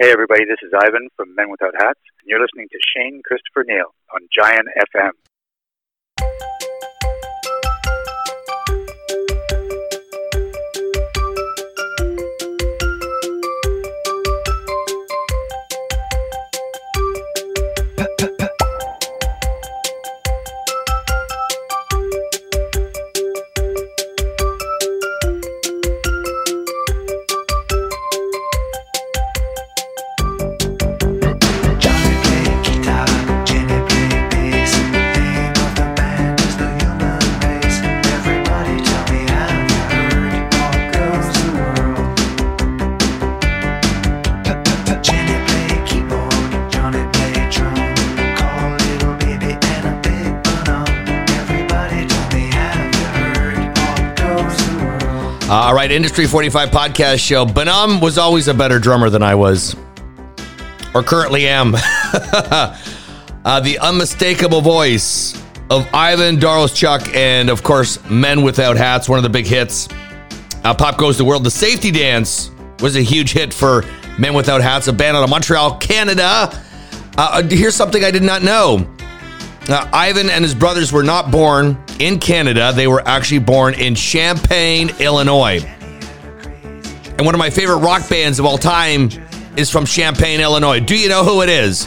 Hey everybody, this is Ivan from Men Without Hats, and you're listening to Shane Christopher Neal on Giant FM. All right, Industry 45 podcast show. Bonham was always a better drummer than I was, or currently am. The unmistakable voice of Ivan Darlischuk and, of course, Men Without Hats, one of the big hits. Pop Goes the World. The Safety Dance was a huge hit for Men Without Hats, a band out of Montreal, Canada. Here's something I did not know. Ivan and his brothers were not born in Canada. They were actually born in Champaign, Illinois. And one of my favorite rock bands of all time is from Champaign, Illinois. Do you know who it is?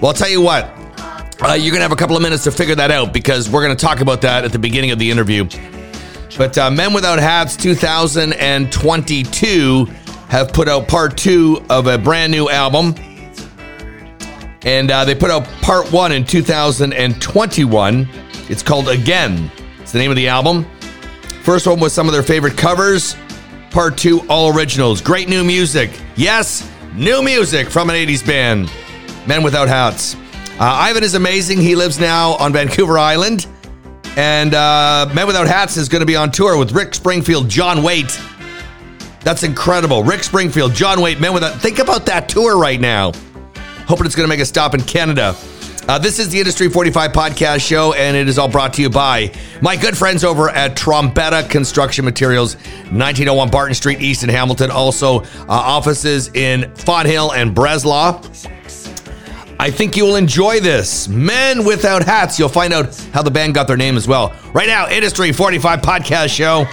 Well, I'll tell you what. You're going to have a couple of minutes to figure that out because we're going to talk about that at the beginning of the interview. But Men Without Hats 2022 have put out part two of a brand new album. And they put out part one in 2021. It's called Again. It's the name of the album. First one was some of their favorite covers. Part two, all originals. Great new music. Yes, new music from an 80s band. Men Without Hats. Ivan is amazing. He lives now on Vancouver Island. And Men Without Hats is going to be on tour with Rick Springfield, John Waite. That's incredible. Rick Springfield, John Waite, Men Without... Think about that tour right now. Hoping it's going to make a stop in Canada. This is the Industry 45 podcast show, and it is all brought to you by my good friends over at Trombetta Construction Materials, 1901 Barton Street East in Hamilton. Also, offices in Fonthill and Breslau. I think you will enjoy this. Men Without Hats. You'll find out how the band got their name as well. Right now, Industry 45 podcast show.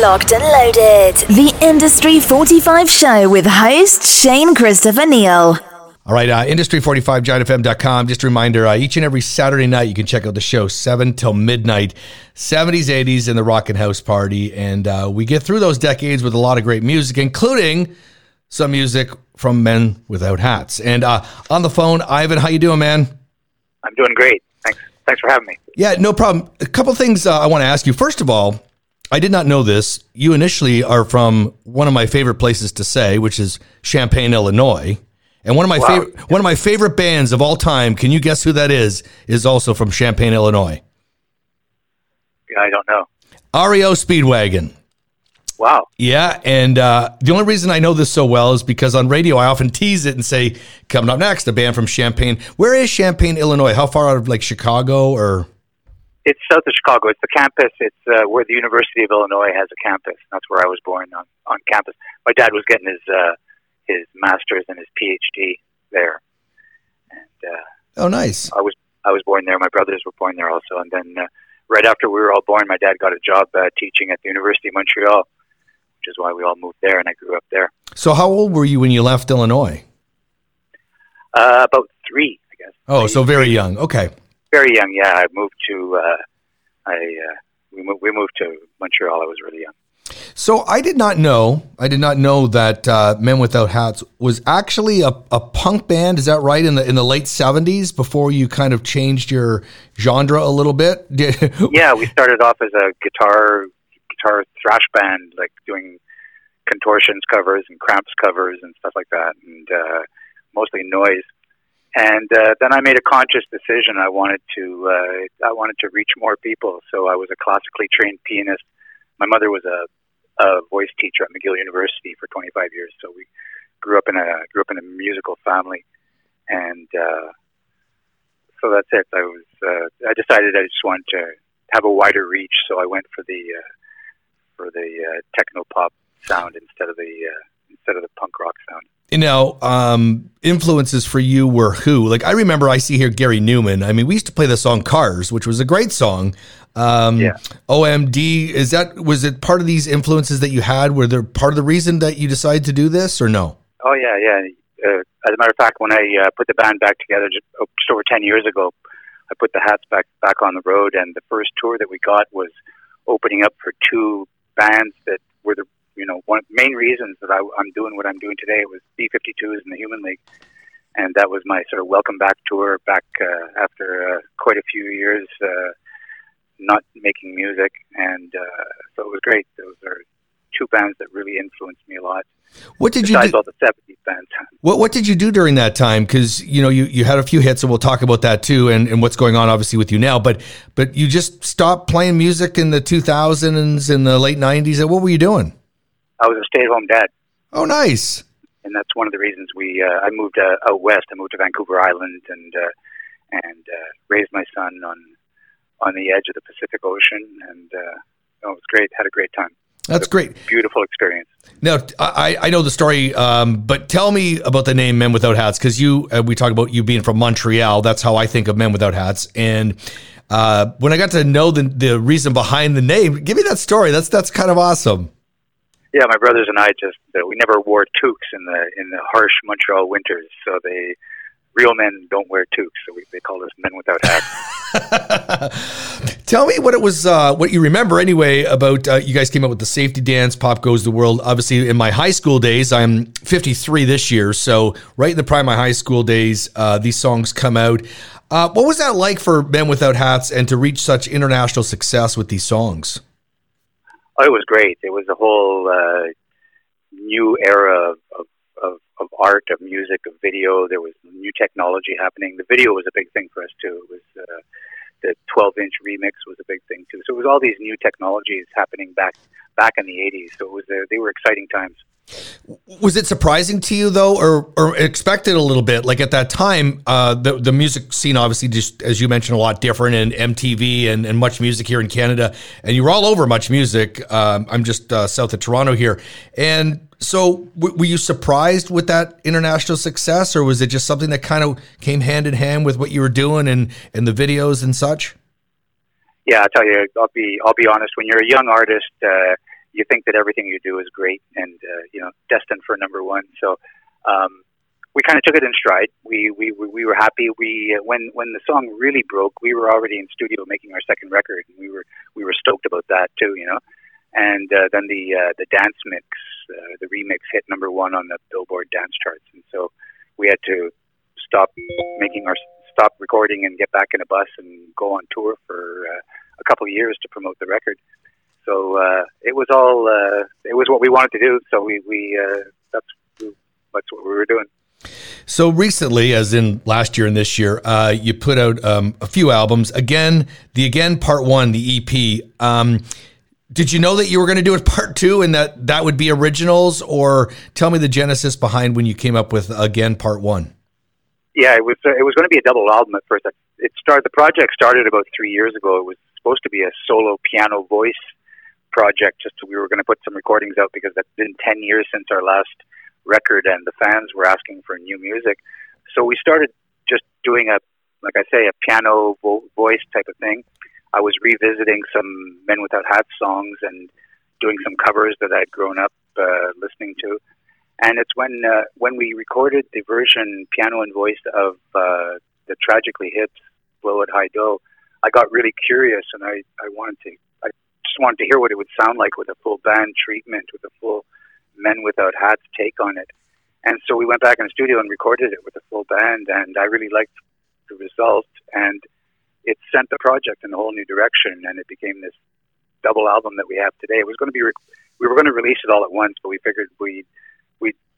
Locked and Loaded, the Industry 45 show with host Shane Christopher Neal. All right, Industry 45, GiantFM.com. Just a reminder, each and every Saturday night, you can check out the show 7 till midnight, 70s, 80s, and the Rockin' House Party. And we get through those decades with a lot of great music, including some music from Men Without Hats. And on the phone, Ivan, how you doing, man? I'm doing great. Thanks for having me. Yeah, no problem. A couple things I want to ask you. First of all, I did not know this. You initially are from one of my favorite places to say, which is Champaign, Illinois. And one of my favorite bands of all time, can you guess who that is also from Champaign, Illinois? I don't know. REO Speedwagon. Wow. Yeah, and the only reason I know this so well is because on radio I often tease it and say, coming up next, a band from Champaign. Where is Champaign, Illinois? How far out of like Chicago or... It's south of Chicago. It's the campus. It's where the University of Illinois has a campus. That's where I was born, on campus. My dad was getting his master's and his PhD there. And, oh, nice. I was born there. My brothers were born there also. And then right after we were all born, my dad got a job teaching at the University of Montreal, which is why we all moved there, and I grew up there. So how old were you when you left Illinois? About 3, I guess. Oh, so very young. Okay. Very young, yeah. I moved to we moved to Montreal. I was really young. So I did not know that Men Without Hats was actually a punk band. Is that right? In the late 70s, before you kind of changed your genre a little bit. Yeah, we started off as a guitar thrash band, like doing Contortions covers and Cramps covers and stuff like that, and mostly noise. And then I made a conscious decision. I wanted to reach more people. So I was a classically trained pianist. My mother was a a voice teacher at McGill University for 25 years. So we grew up in a musical family, and so that's it. I decided I just wanted to have a wider reach, so I went for the techno pop sound instead of the punk rock sound. You know, influences for you were who? Like, I remember I see here Gary Newman. I mean, we used to play the song Cars, which was a great song. Yeah. OMD, was it part of these influences that you had? Were there part of the reason that you decided to do this or no? Oh, yeah. As a matter of fact, when I put the band back together just over 10 years ago, I put the hats back on the road, and the first tour that we got was opening up for two bands that were the, you know, one of the main reasons that I'm doing what I'm doing today was B-52s and the Human League. And that was my sort of welcome back tour after quite a few years not making music. And so it was great. Those are two bands that really influenced me a lot. What did besides you do? All the 70s bands. What did you do during that time? Because, you know, you had a few hits, and we'll talk about that too, and what's going on obviously with you now. But you just stopped playing music in the 2000s and the late 90s. And what were you doing? I was a stay-at-home dad. Oh, nice! And that's one of the reasons I moved out west. I moved to Vancouver Island and raised my son on the edge of the Pacific Ocean. And it was great. Had a great time. That's great. Beautiful experience. Now I know the story, but tell me about the name Men Without Hats, because we talk about you being from Montreal. That's how I think of Men Without Hats. And when I got to know the reason behind the name, give me that story. That's kind of awesome. Yeah, my brothers and I we never wore toques in the harsh Montreal winters. So real men don't wear toques. So they called us Men Without Hats. Tell me what it was, what you remember anyway about you guys came up with the safety dance, Pop Goes the World. Obviously, in my high school days, I'm 53 this year. So right in the prime of my high school days, these songs come out. What was that like for Men Without Hats and to reach such international success with these songs? Oh, it was great. It was a whole new era of art, of music, of video. There was new technology happening. The video was a big thing for us, too. It was the 12-inch remix was a big thing, too. So it was all these new technologies happening back in the 80s. So it was they were exciting times. Was it surprising to you, though, or expected a little bit? Like, at that time, the music scene, obviously, just as you mentioned, a lot different, and MTV and Much Music here in Canada. And you were all over Much Music. I'm just south of Toronto here. And so were you surprised with that international success, or was it just something that kind of came hand in hand with what you were doing and the videos and such? Yeah, I'll tell you, I'll be honest. When you're a young artist, you think that everything you do is great and, destined for number one. So, we kind of took it in stride. We were happy. When the song really broke, we were already in studio making our second record, and we were stoked about that too, you know. And, then the dance mix, the remix hit number one on the Billboard dance charts. And so we had to stop recording and get back in a bus and go on tour for a couple of years to promote the record. So it was what we wanted to do. So that's what we were doing. So recently, as in last year and this year, you put out a few albums. Again, part one, the EP. Did you know that you were going to do it part two and that would be originals? Or tell me the genesis behind when you came up with Again, part one. Yeah, it was going to be a double album at first. The project started about 3 years ago. It was supposed to be a solo piano voice project. We were going to put some recordings out because that's been 10 years since our last record, and the fans were asking for new music. So we started just doing a piano voice type of thing. I was revisiting some Men Without Hats songs and doing some covers that I'd grown up listening to. And it's when we recorded the version piano and voice of The Tragically Hip's Blow It High Dough, I got really curious, and I just wanted to hear what it would sound like with a full band treatment, with a full Men Without Hats take on it. And so we went back in the studio and recorded it with a full band, and I really liked the result, and it sent the project in a whole new direction, and it became this double album that we have today. It was going to be we were going to release it all at once, but we figured we'd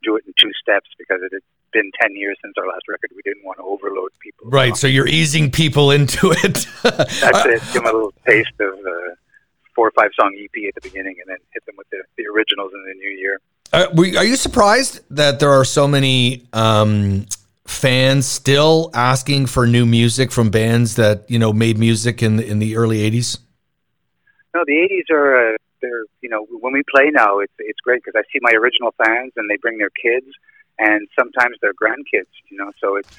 do it in two steps because it had been 10 years since our last record. We didn't want to overload people. Right, so you're easing people into it. That's it. Give them a little taste of 4- or 5-song EP at the beginning and then hit them with the originals in the new year. Are you surprised that there are so many fans still asking for new music from bands that, you know, made music in the early 80s? No, the 80s are, they're, you know, when we play now, it's great because I see my original fans and they bring their kids and sometimes their grandkids, you know, so it's,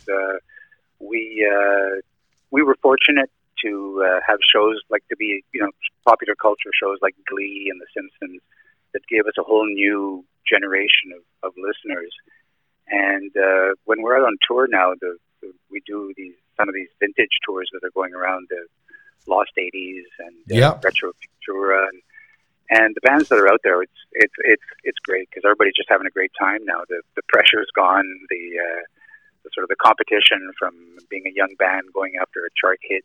we were fortunate to have shows like to be, you know, popular culture shows like Glee and The Simpsons that gave us a whole new generation of listeners. And when we're out on tour now, we do some of these vintage tours that are going around the Lost 80s and Retro Futura and the bands that are out there. It's great because everybody's just having a great time now. The pressure's gone. The sort of the competition from being a young band going after a chart hit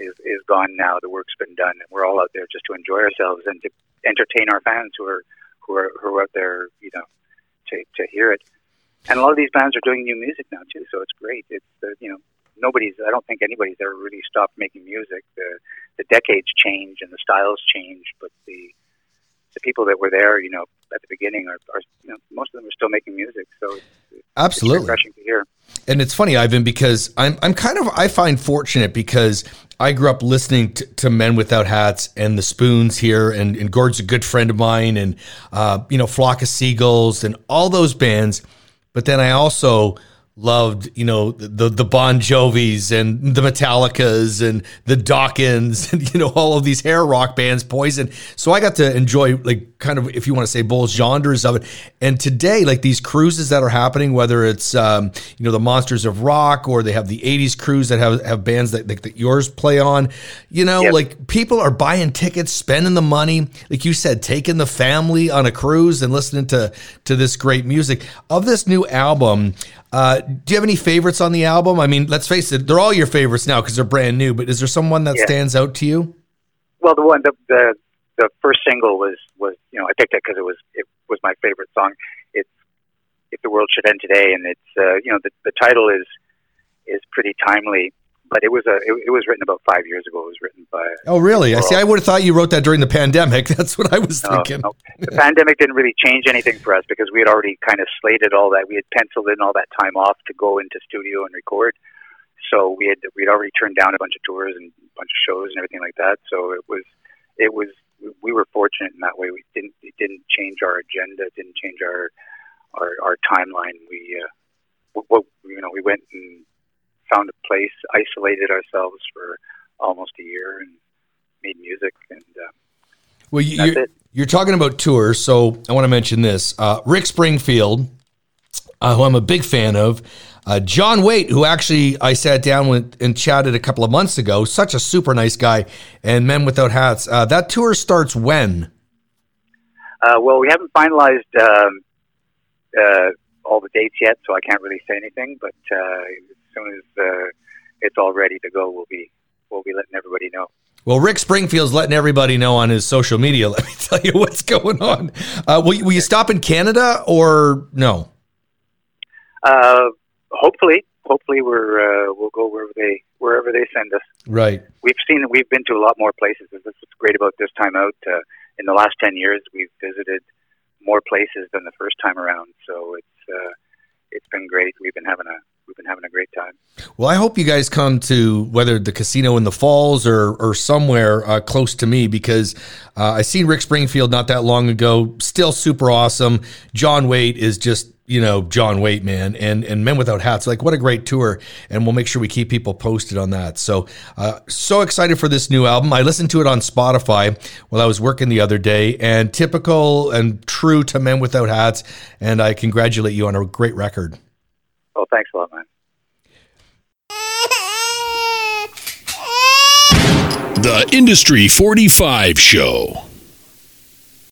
is gone now. The work's been done, and we're all out there just to enjoy ourselves and to entertain our fans who are out there, you know, to hear it. And a lot of these bands are doing new music now too, so it's great. It's you know, I don't think anybody's ever really stopped making music. The decades change and the styles change, but the people that were there, you know, at the beginning are you know, most of them are still making music. So absolutely, it's refreshing to hear. And it's funny, Ivan, because I find fortunate because I grew up listening to Men Without Hats and The Spoons here, and Gord's a good friend of mine, and you know, Flock of Seagulls and all those bands. But then I also loved, you know, the Bon Jovis and the Metallicas and the Dawkins and, you know, all of these hair rock bands, Poison. So I got to enjoy, like, kind of, if you want to say, both genres of it. And today, like, these cruises that are happening, whether it's, you know, the Monsters of Rock, or they have the 80s cruise that have bands that yours play on, you know, like, people are buying tickets, spending the money, like you said, taking the family on a cruise and listening to this great music. Of this new album, do you have any favorites on the album? I mean, let's face it, they're all your favorites now because they're brand new, but is there someone that stands out to you? Well, the first single was you know, I picked it because it was my favorite song. It's If the World Should End Today, and it's you know, the title is pretty timely, but it was written about 5 years ago. It was written by... Oh, really? I see. I would have thought you wrote that during the pandemic. That's what I was thinking. No. The pandemic didn't really change anything for us because we had already kind of slated all that. We had penciled in all that time off to go into studio and record. So we'd already turned down a bunch of tours and a bunch of shows and everything like that. So it was we were fortunate in that way. It didn't change our agenda. It didn't change our timeline. We went and found a place, isolated ourselves for almost a year, and made music. And well, you're talking about tours, so I want to mention this: Rick Springfield, who I'm a big fan of, John Waite, who actually I sat down with and chatted a couple of months ago. Such a super nice guy, and Men Without Hats. That tour starts when? Well, we haven't finalized all the dates yet, so I can't really say anything, but soon as it's all ready to go, we'll be letting everybody know. Well, Rick Springfield's letting everybody know on his social media. Let me tell you what's going on. Will you stop in Canada or no? Hopefully we'll go wherever they send us. Right. We've been to a lot more places. This is what's great about this time out. In the last 10 years, we've visited more places than the first time around. So it's been great. We've been having a great time. Well, I hope you guys come to whether the casino in the Falls or somewhere close to me, because I seen Rick Springfield not that long ago. Still super awesome. John Waite is just, you know, John Waite, man, and Men Without Hats. Like, what a great tour. And we'll make sure we keep people posted on that. So, so excited for this new album. I listened to it on Spotify while I was working the other day, and typical and true to Men Without Hats. And I congratulate you on a great record. Oh, thanks a lot, man. The Industry 45 Show.